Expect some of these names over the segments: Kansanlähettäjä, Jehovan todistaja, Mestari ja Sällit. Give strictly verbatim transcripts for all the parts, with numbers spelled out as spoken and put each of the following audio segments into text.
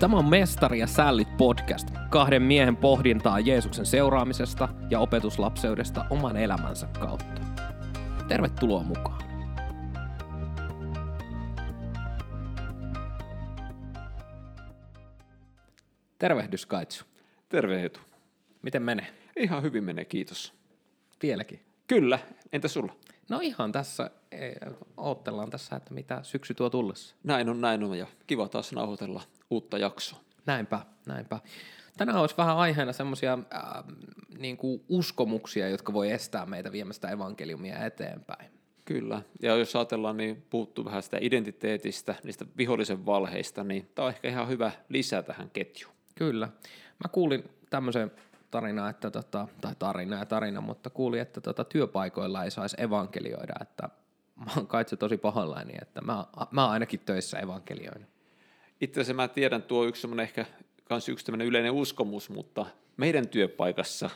Tämä on Mestari ja Sällit podcast, kahden miehen pohdintaa Jeesuksen seuraamisesta ja opetuslapseudesta oman elämänsä kautta. Tervetuloa mukaan. Tervehdys, Kaitsu. Terve, Eetu. Miten menee? Ihan hyvin menee, kiitos. Vieläkin? Kyllä. Entä sulla? No ihan tässä. Oottellaan tässä, että mitä syksy tuo tullessa. Näin on, näin on ja kiva taas nauhoitella uutta jaksoa. Näinpä, näinpä. Tänään olisi vähän aiheena semmoisia äh, niin kuin uskomuksia, jotka voi estää meitä viemästä evankeliumia eteenpäin. Kyllä, ja jos ajatellaan, niin puuttuu vähän sitä identiteetistä, niistä vihollisen valheista, niin tämä on ehkä ihan hyvä lisä tähän ketjuun. Kyllä. Mä kuulin tämmöisen tarinaa, että tota, tai tarina ja tarina, mutta kuulin, että tota, työpaikoilla ei saisi evankelioida, että mä oon Kaitsu tosi pahoillani, että mä, mä oon ainakin töissä evankelioina. Itse asiassa mä tiedän, tuo yksi semmoinen ehkä kans yksi tämmöinen yleinen uskomus, mutta meidän työpaikassa,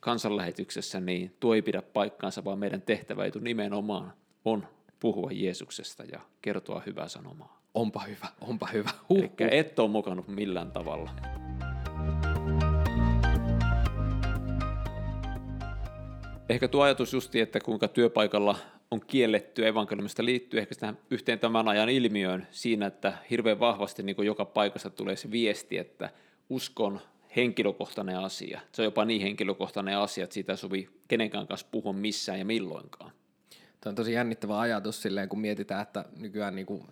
kansanlähetyksessä, niin tuo ei pidä paikkaansa, vaan meidän tehtävä etu nimenomaan on puhua Jeesuksesta ja kertoa hyvää sanomaa. Onpa hyvä, onpa hyvä. Huh, Elikkä huh. Et ole mokannut millään tavalla. Ehkä tuo ajatus justi, että kuinka työpaikalla on kiellettyä evankeliumista liittyy ehkä tähän yhteen tämän ajan ilmiöön siinä, että hirveän vahvasti niin kuin joka paikasta tulee se viesti, että uskon henkilökohtainen asia. Se on jopa niin henkilökohtainen asia, että siitä ei sovi kenenkään kanssa puhua missään ja milloinkaan. Tämä on tosi jännittävä ajatus silleen, kun mietitään, että nykyään niin kuin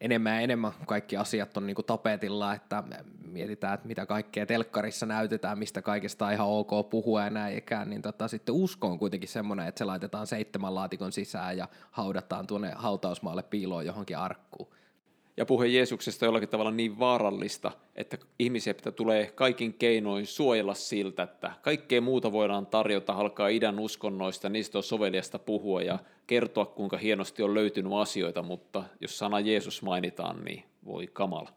enemmän ja enemmän kaikki asiat on niin kuin tapetilla, että mietitään, että mitä kaikkea telkkarissa näytetään, mistä kaikesta on ihan ok puhua ja näin ikään, niin tota, sitten usko on kuitenkin semmoinen, että se laitetaan seitsemän laatikon sisään ja haudataan tuonne hautausmaalle piiloon johonkin arkkuun. Ja puhe Jeesuksesta on jollakin tavalla niin vaarallista, että ihmisiä pitää tulee kaikin keinoin suojella siltä, että kaikkea muuta voidaan tarjota, alkaa idän uskonnoista, niistä on soveliasta puhua ja kertoa, kuinka hienosti on löytynyt asioita, mutta jos sana Jeesus mainitaan, niin voi kamala.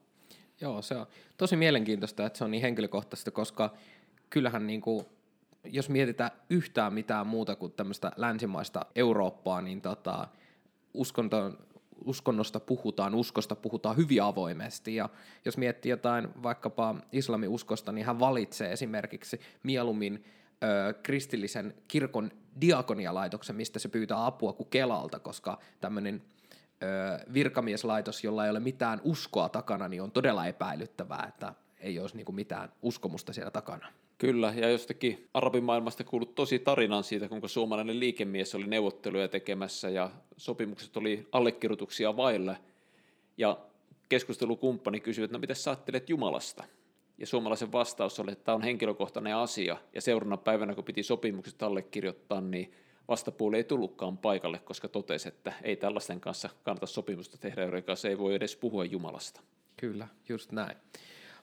Joo, se on tosi mielenkiintoista, että se on niin henkilökohtaista, koska kyllähän niin kuin, jos mietitään yhtään mitään muuta kuin tämmöistä länsimaista Eurooppaa, niin tota, uskontoon uskonnosta puhutaan, uskosta puhutaan hyvin avoimesti, ja jos miettii jotain vaikkapa islamiuskosta, niin hän valitsee esimerkiksi mieluummin ö, kristillisen kirkon diakonialaitoksen, mistä se pyytää apua kuin Kelalta, koska tämmöinen ö, virkamieslaitos, jolla ei ole mitään uskoa takana, niin on todella epäilyttävää, että ei olisi niinku mitään uskomusta siellä takana. Kyllä, ja jostakin arabimaailmasta kuulut tosi tarinan siitä, kuinka suomalainen liikemies oli neuvotteluja tekemässä ja sopimukset oli allekirjoituksia vailla. Ja keskustelukumppani kysyi, että no mitä sä ajattelet Jumalasta? Ja suomalaisen vastaus oli, että tämä on henkilökohtainen asia. Ja seuraavana päivänä, kun piti sopimukset allekirjoittaa, niin vastapuoli ei tullutkaan paikalle, koska totesi, että ei tällaisten kanssa kannata sopimusta tehdä, joiden kanssa ei voi edes puhua Jumalasta. Kyllä, just näin.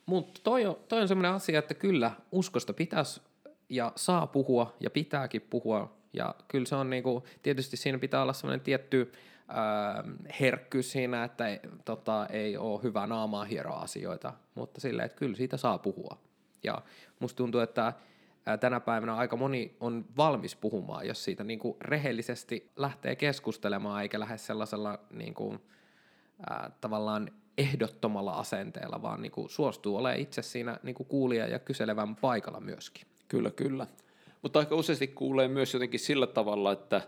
Mutta toi on, toi on semmoinen asia, että kyllä uskosta pitäisi ja saa puhua ja pitääkin puhua. Ja kyllä se on niinku, tietysti siinä pitää olla semmoinen tietty ää, herkkyys siinä, että ei, tota, ei ole hyvä naamaa hieroa asioita. Mutta silleen, että kyllä siitä saa puhua. Ja musta tuntuu, että ää, tänä päivänä aika moni on valmis puhumaan, jos siitä niinku rehellisesti lähtee keskustelemaan, eikä lähde sellaisella niinku, ää, tavallaan ehdottomalla asenteella, vaan niin kuin suostuu olemaan itse siinä niin kuin kuulija ja kyselevän paikalla myöskin. Kyllä, kyllä. Mutta aika useasti kuulee myös jotenkin sillä tavalla, että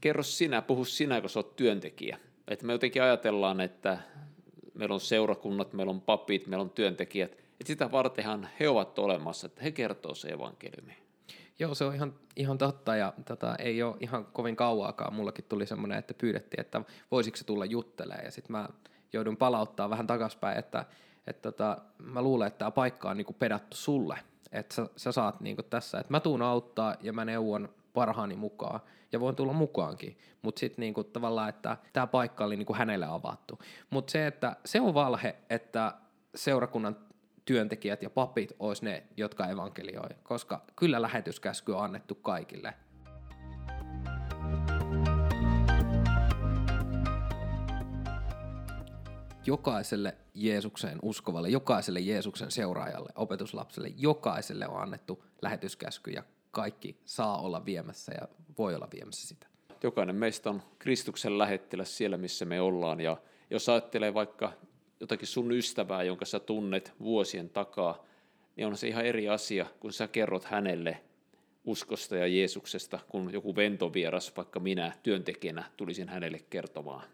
kerro sinä, puhu sinä, kun sä oot työntekijä. Että me jotenkin ajatellaan, että meillä on seurakunnat, meillä on papit, meillä on työntekijät, että sitä vartenhan he ovat olemassa, että he kertoo se evankeliumi. Joo, se on ihan, ihan totta ja tota, ei ole ihan kovin kauaakaan. Mullakin tuli semmoinen, että pyydettiin, että voisiko se tulla juttelemaan ja sitten mä joudun palauttaa vähän takaspäin, että, että, että mä luulen, että tämä paikka on niinku pedattu sulle, että sä, sä saat niinku tässä, että mä tuun auttaa ja mä neuvon parhaani mukaan ja voin tulla mukaankin, mutta sitten niinku tavallaan, että tämä paikka oli niinku hänelle avattu. Mutta se, että se on valhe, että seurakunnan työntekijät ja papit olisi ne, jotka evankelioi, koska kyllä lähetyskäsky on annettu kaikille. Jokaiselle Jeesukseen uskovalle, jokaiselle Jeesuksen seuraajalle, opetuslapselle, jokaiselle on annettu lähetyskäsky ja kaikki saa olla viemässä ja voi olla viemässä sitä. Jokainen meistä on Kristuksen lähettiläs siellä, missä me ollaan ja jos ajattelee vaikka jotakin sun ystävää, jonka sä tunnet vuosien takaa, niin on se ihan eri asia, kun sä kerrot hänelle uskosta ja Jeesuksesta, kun joku ventovieras, vaikka minä työntekijänä, tulisin hänelle kertomaan.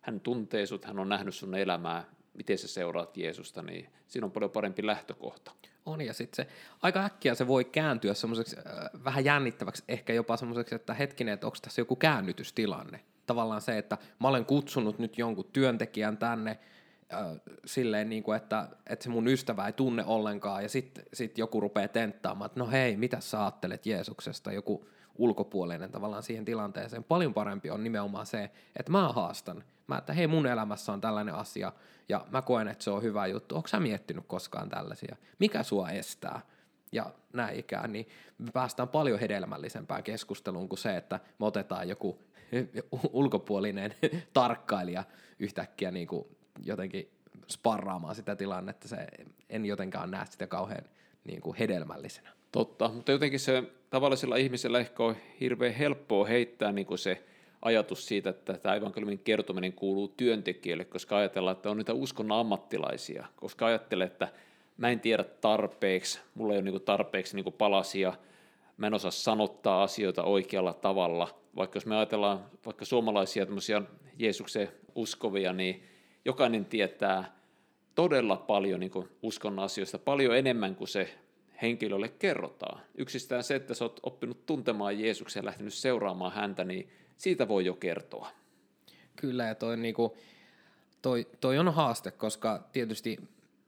Hän tuntee sut, hän on nähnyt sun elämää, miten sä seuraat Jeesusta, niin siinä on paljon parempi lähtökohta. On, ja sitten se aika äkkiä se voi kääntyä semmoiseksi äh, vähän jännittäväksi, ehkä jopa semmoiseksi, että hetkinen, että onko tässä joku käännytystilanne. Tavallaan se, että mä olen kutsunut nyt jonkun työntekijän tänne äh, silleen, niin kuin, että, että se mun ystävä ei tunne ollenkaan, ja sitten sit joku rupeaa tenttaamaan, että no hei, mitä sä ajattelet Jeesuksesta, joku ulkopuolinen tavallaan siihen tilanteeseen. Paljon parempi on nimenomaan se, että mä haastan, mä, että hei, mun elämässä on tällainen asia, ja mä koen, että se on hyvä juttu. Ootko sä miettinyt koskaan tällaisia? Mikä sua estää? Ja näin ikään, niin me päästään paljon hedelmällisempään keskusteluun kuin se, että me otetaan joku ulkopuolinen tarkkailija yhtäkkiä niin kuin jotenkin sparraamaan sitä tilannetta. Se, en jotenkaan näe sitä kauhean niin kuin hedelmällisenä. Totta, mutta jotenkin se tavallisella ihmisellä ehkä on hirveän helppoa heittää niin kuin se ajatus siitä, että tämä evankeliumin kertominen kuuluu työntekijöille, koska ajatellaan, että on niitä uskonnon ammattilaisia, koska ajattelee, että mä en tiedä tarpeeksi, mulla ei ole niinku tarpeeksi niinku palasia, mä en osaa sanottaa asioita oikealla tavalla, vaikka jos me ajatellaan vaikka suomalaisia tämmöisiä Jeesuksen uskovia, niin jokainen tietää todella paljon niinku uskonnon asioista, paljon enemmän kuin se henkilölle kerrotaan. Yksistään se, että sä oot oppinut tuntemaan Jeesuksen ja lähtenyt seuraamaan häntä, niin siitä voi jo kertoa. Kyllä, ja toi, niinku, toi, toi on haaste, koska tietysti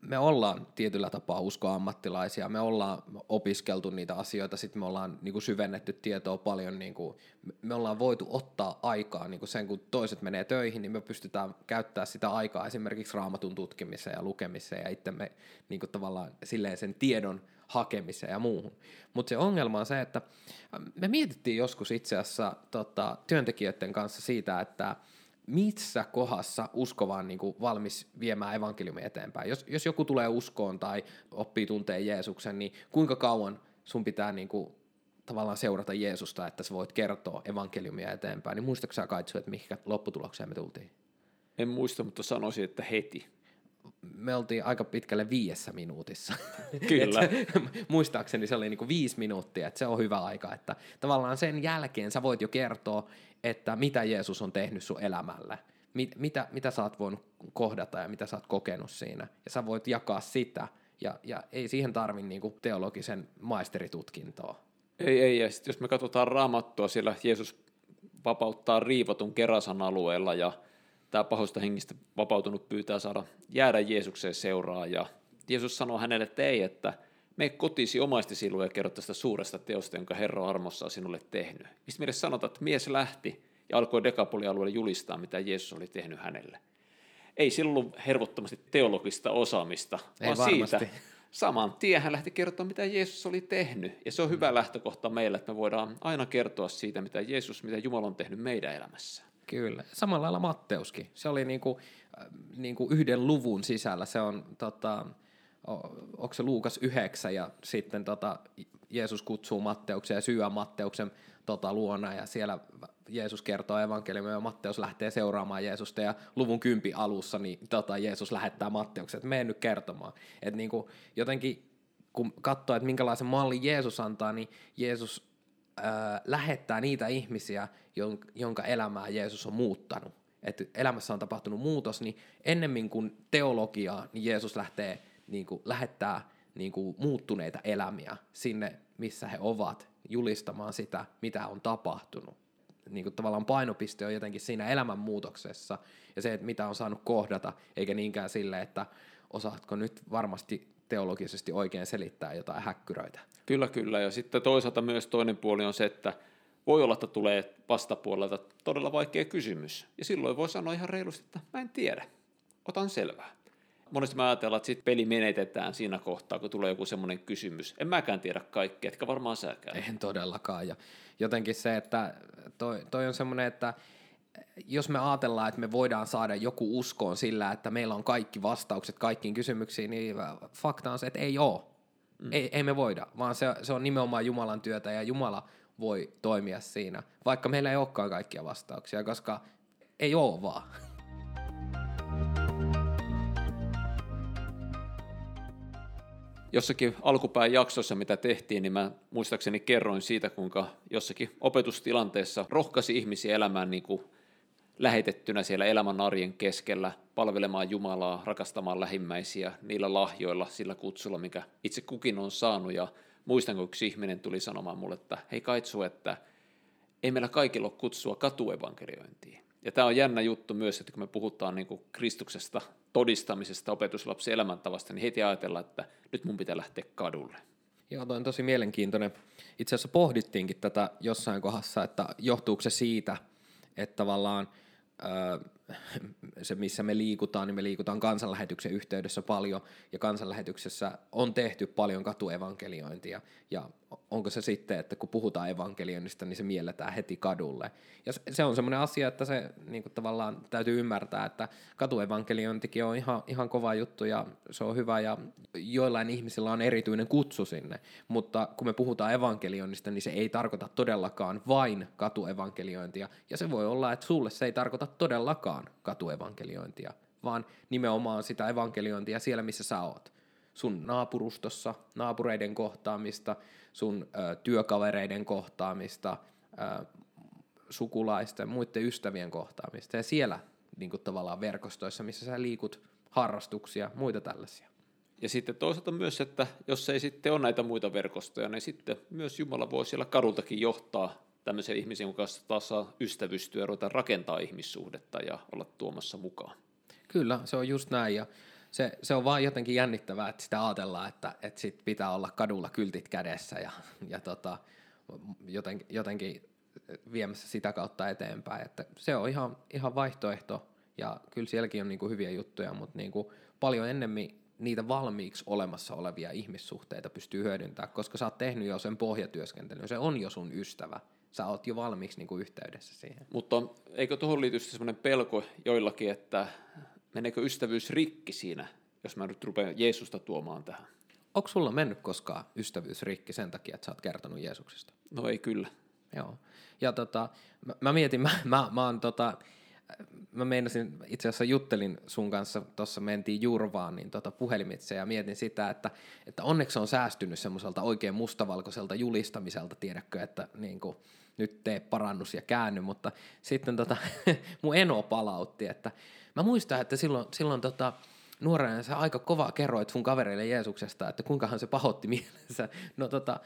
me ollaan tietyllä tapaa uskoammattilaisia, me ollaan opiskeltu niitä asioita, sitten me ollaan niinku syvennetty tietoa paljon, niinku, me ollaan voitu ottaa aikaa, niinku sen kun toiset menee töihin, niin me pystytään käyttämään sitä aikaa esimerkiksi Raamatun tutkimiseen ja lukemiseen ja itsemme niinku tavallaan silleen sen tiedon hakemiseen ja muuhun. Mutta se ongelma on se, että me mietittiin joskus itse asiassa tota, työntekijöiden kanssa siitä, että missä kohdassa uskova on niin kuin valmis viemään evankeliumia eteenpäin. Jos, jos joku tulee uskoon tai oppii tuntee Jeesuksen, niin kuinka kauan sun pitää niin kuin tavallaan seurata Jeesusta, että sä voit kertoa evankeliumia eteenpäin? Niin muistatko sä, Kaitsu, että mihin lopputulokseen me tultiin? En muista, mutta sanoisin, että heti. Me oltiin aika pitkälle viidessä minuutissa. Kyllä. Muistaakseni se oli niin kuin viisi minuuttia, että se on hyvä aika. Että tavallaan sen jälkeen sä voit jo kertoa, että mitä Jeesus on tehnyt sun elämällä, mit, mitä, mitä sä oot voinut kohdata ja mitä sä oot kokenut siinä. Ja sä voit jakaa sitä, ja, ja ei siihen tarvi niin kuin teologisen maisteritutkintoa. Ei, ei. Ja sit jos me katsotaan Raamattua, siellä Jeesus vapauttaa riivotun Kerasan alueella, ja tämä pahoista hengistä vapautunut pyytää saada jäädä Jeesukseen seuraa, ja Jeesus sanoo hänelle, että ei, että mene kotiisi omaistesi luo ja kerro tästä suuresta teosta, jonka Herra armossa on sinulle tehnyt. Mistä meille sanotaan, että mies lähti ja alkoi Dekapolialueelle julistaa, mitä Jeesus oli tehnyt hänelle. Ei silloin hervottomasti teologista osaamista, ei vaan varmasti. Siitä saman tien hän lähti kertoa, mitä Jeesus oli tehnyt, ja se on hyvä mm. lähtökohta meillä, että me voidaan aina kertoa siitä, mitä Jeesus, mitä Jumala on tehnyt meidän elämässä. Kyllä. Samalla lailla Matteuskin. Se oli niinku, niinku yhden luvun sisällä. Se on, tota, onko se Luukas yhdeksän, ja sitten tota, Jeesus kutsuu Matteuksen ja syyä Matteuksen tota, luona, ja siellä Jeesus kertoo evankeliumia, ja Matteus lähtee seuraamaan Jeesusta, ja luvun kympin alussa niin, tota, Jeesus lähettää Matteuksen, että mene nyt kertomaan. Et niinku, jotenkin kun katsoo, että minkälaisen mallin Jeesus antaa, niin Jeesus lähettää niitä ihmisiä, jonka elämää Jeesus on muuttanut. Että elämässä on tapahtunut muutos, niin ennemmin kuin teologiaa, niin Jeesus lähtee niin kuin, lähettää niin kuin, muuttuneita elämiä sinne, missä he ovat, julistamaan sitä, mitä on tapahtunut. Niin kuin, tavallaan painopiste on jotenkin siinä elämänmuutoksessa ja se, että mitä on saanut kohdata, eikä niinkään sille, että osaatko nyt varmasti teologisesti oikein selittää jotain häkkyröitä. Kyllä, kyllä. Ja sitten toisaalta myös toinen puoli on se, että voi olla, että tulee vastapuolelta todella vaikea kysymys. Ja silloin voi sanoa ihan reilusti, että mä en tiedä. Otan selvää. Monesti mä ajatellaan, että sit peli menetetään siinä kohtaa, kun tulee joku semmoinen kysymys. En mäkään tiedä kaikkea, etkä varmaan säkään. En todellakaan. Ja jotenkin se, että toi, toi on semmoinen, että jos me ajatellaan, että me voidaan saada joku uskoon sillä, että meillä on kaikki vastaukset kaikkiin kysymyksiin, niin fakta on se, että ei ole. Mm. Ei, ei me voida, vaan se, se on nimenomaan Jumalan työtä, ja Jumala voi toimia siinä, vaikka meillä ei olekaan kaikkia vastauksia, koska ei ole vaan. jossakin alkupään jaksossa, mitä tehtiin, niin mä muistaakseni kerroin siitä, kuinka jossakin opetustilanteessa rohkaisi ihmisiä elämään niin kuin lähetettynä siellä elämän arjen keskellä, palvelemaan Jumalaa, rakastamaan lähimmäisiä niillä lahjoilla, sillä kutsulla, mikä itse kukin on saanut. Ja muistan, kun yksi ihminen tuli sanomaan mulle, että hei Kaitsu, että ei meillä kaikilla ole kutsua katuevankeliointiin. Ja tämä on jännä juttu myös, että kun me puhutaan niin kuin Kristuksesta, todistamisesta, opetuslapsen elämäntavasta, niin heti ajatellaan, että nyt mun pitää lähteä kadulle. Joo, toi on tosi mielenkiintoinen. Itse asiassa pohdittiinkin tätä jossain kohdassa, että johtuuko se siitä, että tavallaan öö, se, missä me liikutaan, niin me liikutaan kansanlähetyksen yhteydessä paljon, ja kansanlähetyksessä on tehty paljon katuevankeliointia, ja onko se sitten, että kun puhutaan evankelioinnista, niin se mielletään heti kadulle. Ja se on semmoinen asia, että se niin kuin tavallaan täytyy ymmärtää, että katuevankeliointikin on ihan, ihan kova juttu, ja se on hyvä, ja joillain ihmisillä on erityinen kutsu sinne, mutta kun me puhutaan evankelioinnista, niin se ei tarkoita todellakaan vain katuevankeliointia, ja se voi olla, että sulle se ei tarkoita todellakaan katuevankeliointia, vaan nimenomaan sitä evankeliointia siellä, missä sä oot. Sun naapurustossa, naapureiden kohtaamista, sun ö, työkavereiden kohtaamista, ö, sukulaisten, muiden ystävien kohtaamista. Ja siellä niin kuin tavallaan verkostoissa, missä sä liikut, harrastuksia, muita tällaisia. Ja sitten toisaalta myös, että jos ei sitten ole näitä muita verkostoja, niin sitten myös Jumala voi siellä kadultakin johtaa tämmöisen ihmisen kanssa taas saa ystävystyä ja ruveta rakentaa ihmissuhdetta ja olla tuomassa mukaan. Kyllä, se on just näin. Ja Se, se on vaan jotenkin jännittävää, että sitä ajatellaan, että, että sit pitää olla kadulla kyltit kädessä ja, ja tota, jotenkin, jotenkin viemässä sitä kautta eteenpäin. Että se on ihan, ihan vaihtoehto ja kyllä sielläkin on niinku hyviä juttuja, mutta niinku paljon ennemmin niitä valmiiksi olemassa olevia ihmissuhteita pystyy hyödyntämään, koska sä oot tehnyt jo sen pohjatyöskentelyn, se on jo sun ystävä. Sä oot jo valmiiksi niinku yhteydessä siihen. Mutta eikö tuohon liity semmoinen pelko joillakin, että meneekö ystävyys rikki siinä, jos mä nyt rupean Jeesusta tuomaan tähän? Onko sulla mennyt koskaan ystävyys rikki sen takia, että sä oot kertonut Jeesuksesta? No ei kyllä. Joo. Ja tota, mä, mä mietin, mä, mä, mä oon tota, mä meinasin, itse asiassa juttelin sun kanssa, tuossa mentiin Jurvaan niin tota puhelimitse ja mietin sitä, että, että onneksi on säästynyt semmoiselta oikein mustavalkoiselta julistamiselta, tiedätkö, että niinku nyt tee parannus ja käänny, mutta sitten tota, mun eno palautti, että mä muistan, että silloin, silloin tota, nuorena sä aika kovaa kerroit sun kavereille Jeesuksesta, että kuinkahan se pahoitti mielensä. No tota,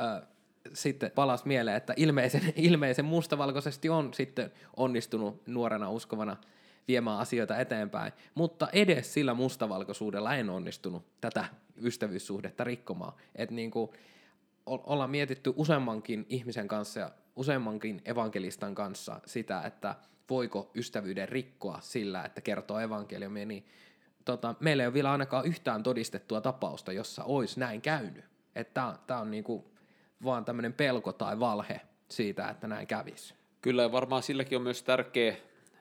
äh, sitten palasi mieleen, että ilmeisen, ilmeisen mustavalkoisesti on sitten onnistunut nuorena uskovana viemään asioita eteenpäin, mutta edes sillä mustavalkoisuudella en onnistunut tätä ystävyyssuhdetta rikkomaan. Että niin kuin ollaan mietitty useammankin ihmisen kanssa ja useammankin evankelistan kanssa sitä, että voiko ystävyyden rikkoa sillä, että kertoo evankeliumia, niin tota, meillä ei ole vielä ainakaan yhtään todistettua tapausta, jossa olisi näin käynyt. Että tämä on niinku vaan tämmöinen pelko tai valhe siitä, että näin kävisi. Kyllä, ja varmaan silläkin on myös tärkeä,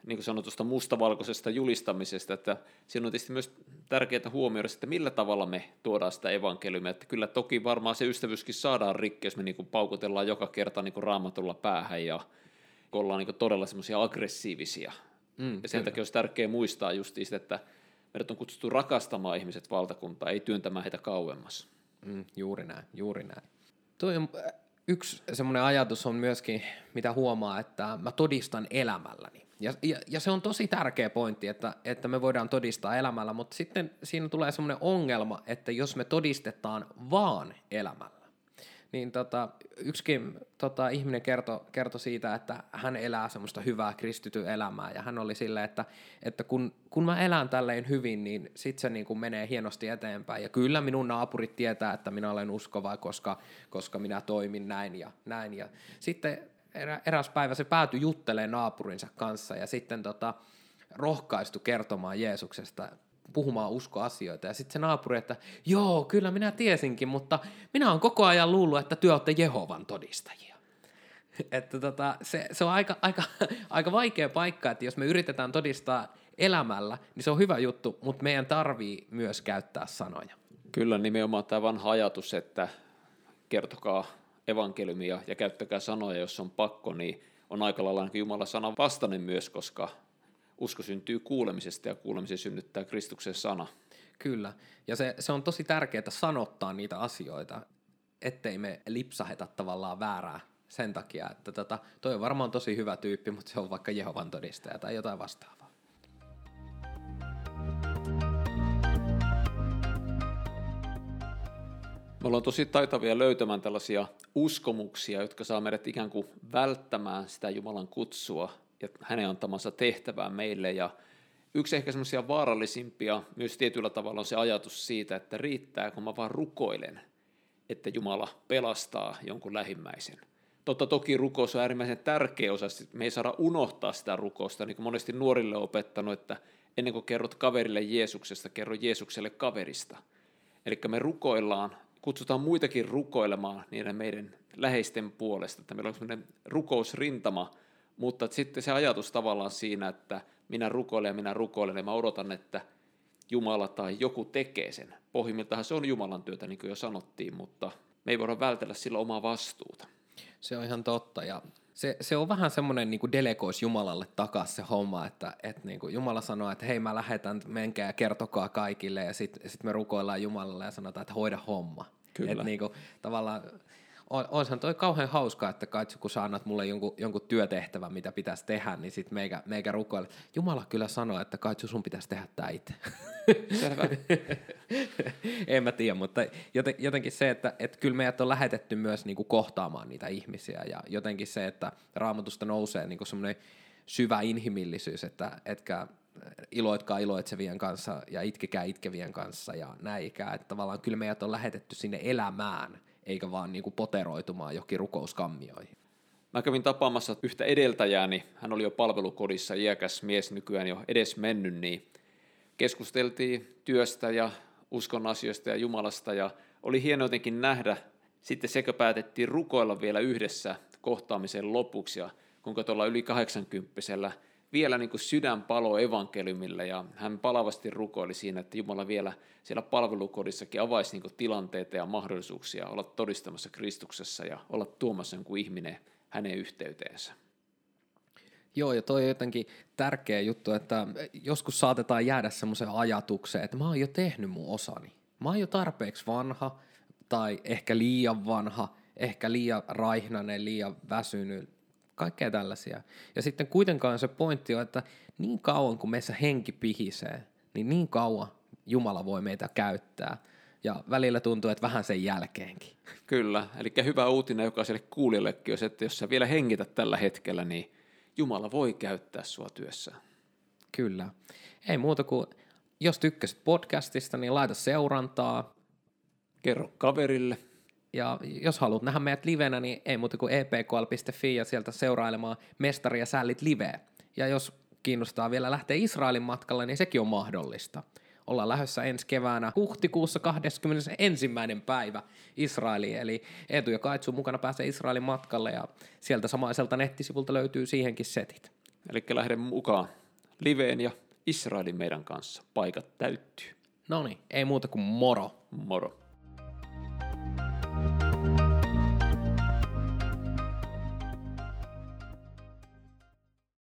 niin kuin sanoin tuosta mustavalkoisesta julistamisesta, että siinä on tietysti myös tärkeää huomioida, että millä tavalla me tuodaan sitä evankeliumia, että kyllä toki varmaan se ystävyyskin saadaan rikki, jos me niin kuin paukutellaan joka kerta niin kuin Raamatulla päähän ja kun ollaan niin todella semmoisia aggressiivisia. Mm, ja sen kyllä. Takia olisi tärkeää muistaa justiin sitä, että meidät on kutsuttu rakastamaan ihmiset valtakuntaa, ei työntämään heitä kauemmas. Mm, juuri näin, juuri näin. Tuo on, yksi semmoinen ajatus on myöskin, mitä huomaa, että mä todistan elämälläni. Ja, ja, ja se on tosi tärkeä pointti, että, että me voidaan todistaa elämällä, mutta sitten siinä tulee semmoinen ongelma, että jos me todistetaan vaan elämällä, niin tota, yksikin tota, ihminen kertoi kerto siitä, että hän elää semmoista hyvää kristityn elämää, ja hän oli silleen, että, että kun, kun mä elän tälleen hyvin, niin sit se niin kuin menee hienosti eteenpäin, ja kyllä minun naapurit tietää, että minä olen uskova, koska, koska minä toimin näin ja näin, ja sitten erä, eräs päivä se päätyi juttelemaan naapurinsa kanssa, ja sitten tota, rohkaistu kertomaan Jeesuksesta, puhumaan uskoasioita, ja sitten se naapuri, että joo, kyllä minä tiesinkin, mutta minä olen koko ajan luullut, että työ olette Jehovan todistajia. Että tota, se, se on aika, aika, aika vaikea paikka, että jos me yritetään todistaa elämällä, niin se on hyvä juttu, mutta meidän tarvii myös käyttää sanoja. Kyllä, nimenomaan tämä vanha ajatus, että kertokaa evankeliumia ja käyttäkää sanoja, jos on pakko, niin on aika lailla Jumalan sanan vastainen myös, koska usko syntyy kuulemisesta ja kuulemisen synnyttää Kristuksen sana. Kyllä, ja se, se on tosi tärkeää sanottaa niitä asioita, ettei me lipsaheta tavallaan väärää sen takia, että tota, toi on varmaan tosi hyvä tyyppi, mutta se on vaikka Jehovan todistaja tai jotain vastaavaa. Me ollaan tosi taitavia löytämään tällaisia uskomuksia, jotka saa meidät ikään kuin välttämään sitä Jumalan kutsua ja hänen antamansa tehtävää meille. Ja yksi ehkä semmoisia vaarallisimpia myös tietyllä tavalla on se ajatus siitä, että riittää, kun mä vaan rukoilen, että Jumala pelastaa jonkun lähimmäisen. Totta toki rukous on äärimmäisen tärkeä osa, me ei saada unohtaa sitä rukousta, niin kuin monesti nuorille on opettanut, että ennen kuin kerrot kaverille Jeesuksesta, kerro Jeesukselle kaverista. Eli me rukoillaan, kutsutaan muitakin rukoilemaan niiden meidän läheisten puolesta, että meillä on semmoinen rukousrintama, mutta sitten se ajatus tavallaan siinä, että minä rukoilen ja minä rukoilen ja mä odotan, että Jumala tai joku tekee sen. Pohjimmiltaan se on Jumalan työtä, niin kuin jo sanottiin, mutta me ei voida vältellä sillä omaa vastuuta. Se on ihan totta, ja se, se on vähän semmoinen niin kuin delegois Jumalalle takaisin se homma, että, että niin kuin Jumala sanoo, että hei mä lähetän, menkää ja kertokaa kaikille, ja sitten sit me rukoillaan Jumalalle ja sanotaan, että hoida homma. Kyllä. Että niin kuin, tavallaan, on, onhan toi kauhean hauskaa, että kaitsi kun sä annat mulle jonkun, jonkun työtehtävän, mitä pitäisi tehdä, niin sitten meikä, meikä rukoilla. Jumala kyllä sanoo, että kaitsi sun pitäisi tehdä tää itse. Selvä. En mä tiedä, mutta jotenkin se, että et kyllä meidät on lähetetty myös niinku kohtaamaan niitä ihmisiä ja jotenkin se, että Raamatusta nousee niinku semmoinen syvä inhimillisyys, että etkä iloitkaa iloitsevien kanssa ja itkekää itkevien kanssa ja näin ikään, että tavallaan kyllä meidät on lähetetty sinne elämään, eikä vaan niinku poteroitumaan johonkin rukouskammioihin. Mä kävin tapaamassa yhtä edeltäjääni, hän oli jo palvelukodissa, iäkäs mies nykyään jo edes mennyt, niin keskusteltiin työstä ja uskon asioista ja Jumalasta, ja oli hieno jotenkin nähdä, sitten sekä päätettiin rukoilla vielä yhdessä kohtaamisen lopuksi, ja kuinka tuolla yli kahdeksankymppisellä vielä niin kuin sydän palo evankeliumille, ja hän palavasti rukoili siinä, että Jumala vielä siellä palvelukodissakin avaisi niin kuin tilanteita ja mahdollisuuksia olla todistamassa Kristuksessa ja olla tuomassa jonkun ihminen hänen yhteyteensä. Joo, ja toi on jotenkin tärkeä juttu, että joskus saatetaan jäädä semmoiseen ajatukseen, että mä oon jo tehnyt mun osani. Mä oon jo tarpeeksi vanha, tai ehkä liian vanha, ehkä liian raihnainen, liian väsynyt, kaikkea tällaisia. Ja sitten kuitenkaan se pointti on, että niin kauan kun meissä henki pihisee, niin niin kauan Jumala voi meitä käyttää. Ja välillä tuntuu, että vähän sen jälkeenkin. Kyllä, eli hyvä uutinen jokaiselle kuulijallekin on se, että jos sä vielä hengität tällä hetkellä, niin Jumala voi käyttää sua työssään. Kyllä. Ei muuta kuin, jos tykkäsit podcastista, niin laita seurantaa. Kerro kaverille. Ja jos haluat nähdä meidät livenä, niin ei muuta kuin e p k l piste f i ja sieltä seurailemaan Mestari ja Sällit liveä. Ja jos kiinnostaa vielä lähteä Israelin matkalle, niin sekin on mahdollista. Ollaan lähdössä ensi keväänä huhtikuussa kahdeskymmenesensimmäinen päivä Israeliin, eli Eetu ja Kaitsu mukana pääsee Israelin matkalle, ja sieltä samaiselta nettisivulta löytyy siihenkin setit. Eli lähden mukaan liveen ja Israelin meidän kanssa. Paikat täyttyy. No niin, ei muuta kuin moro. Moro.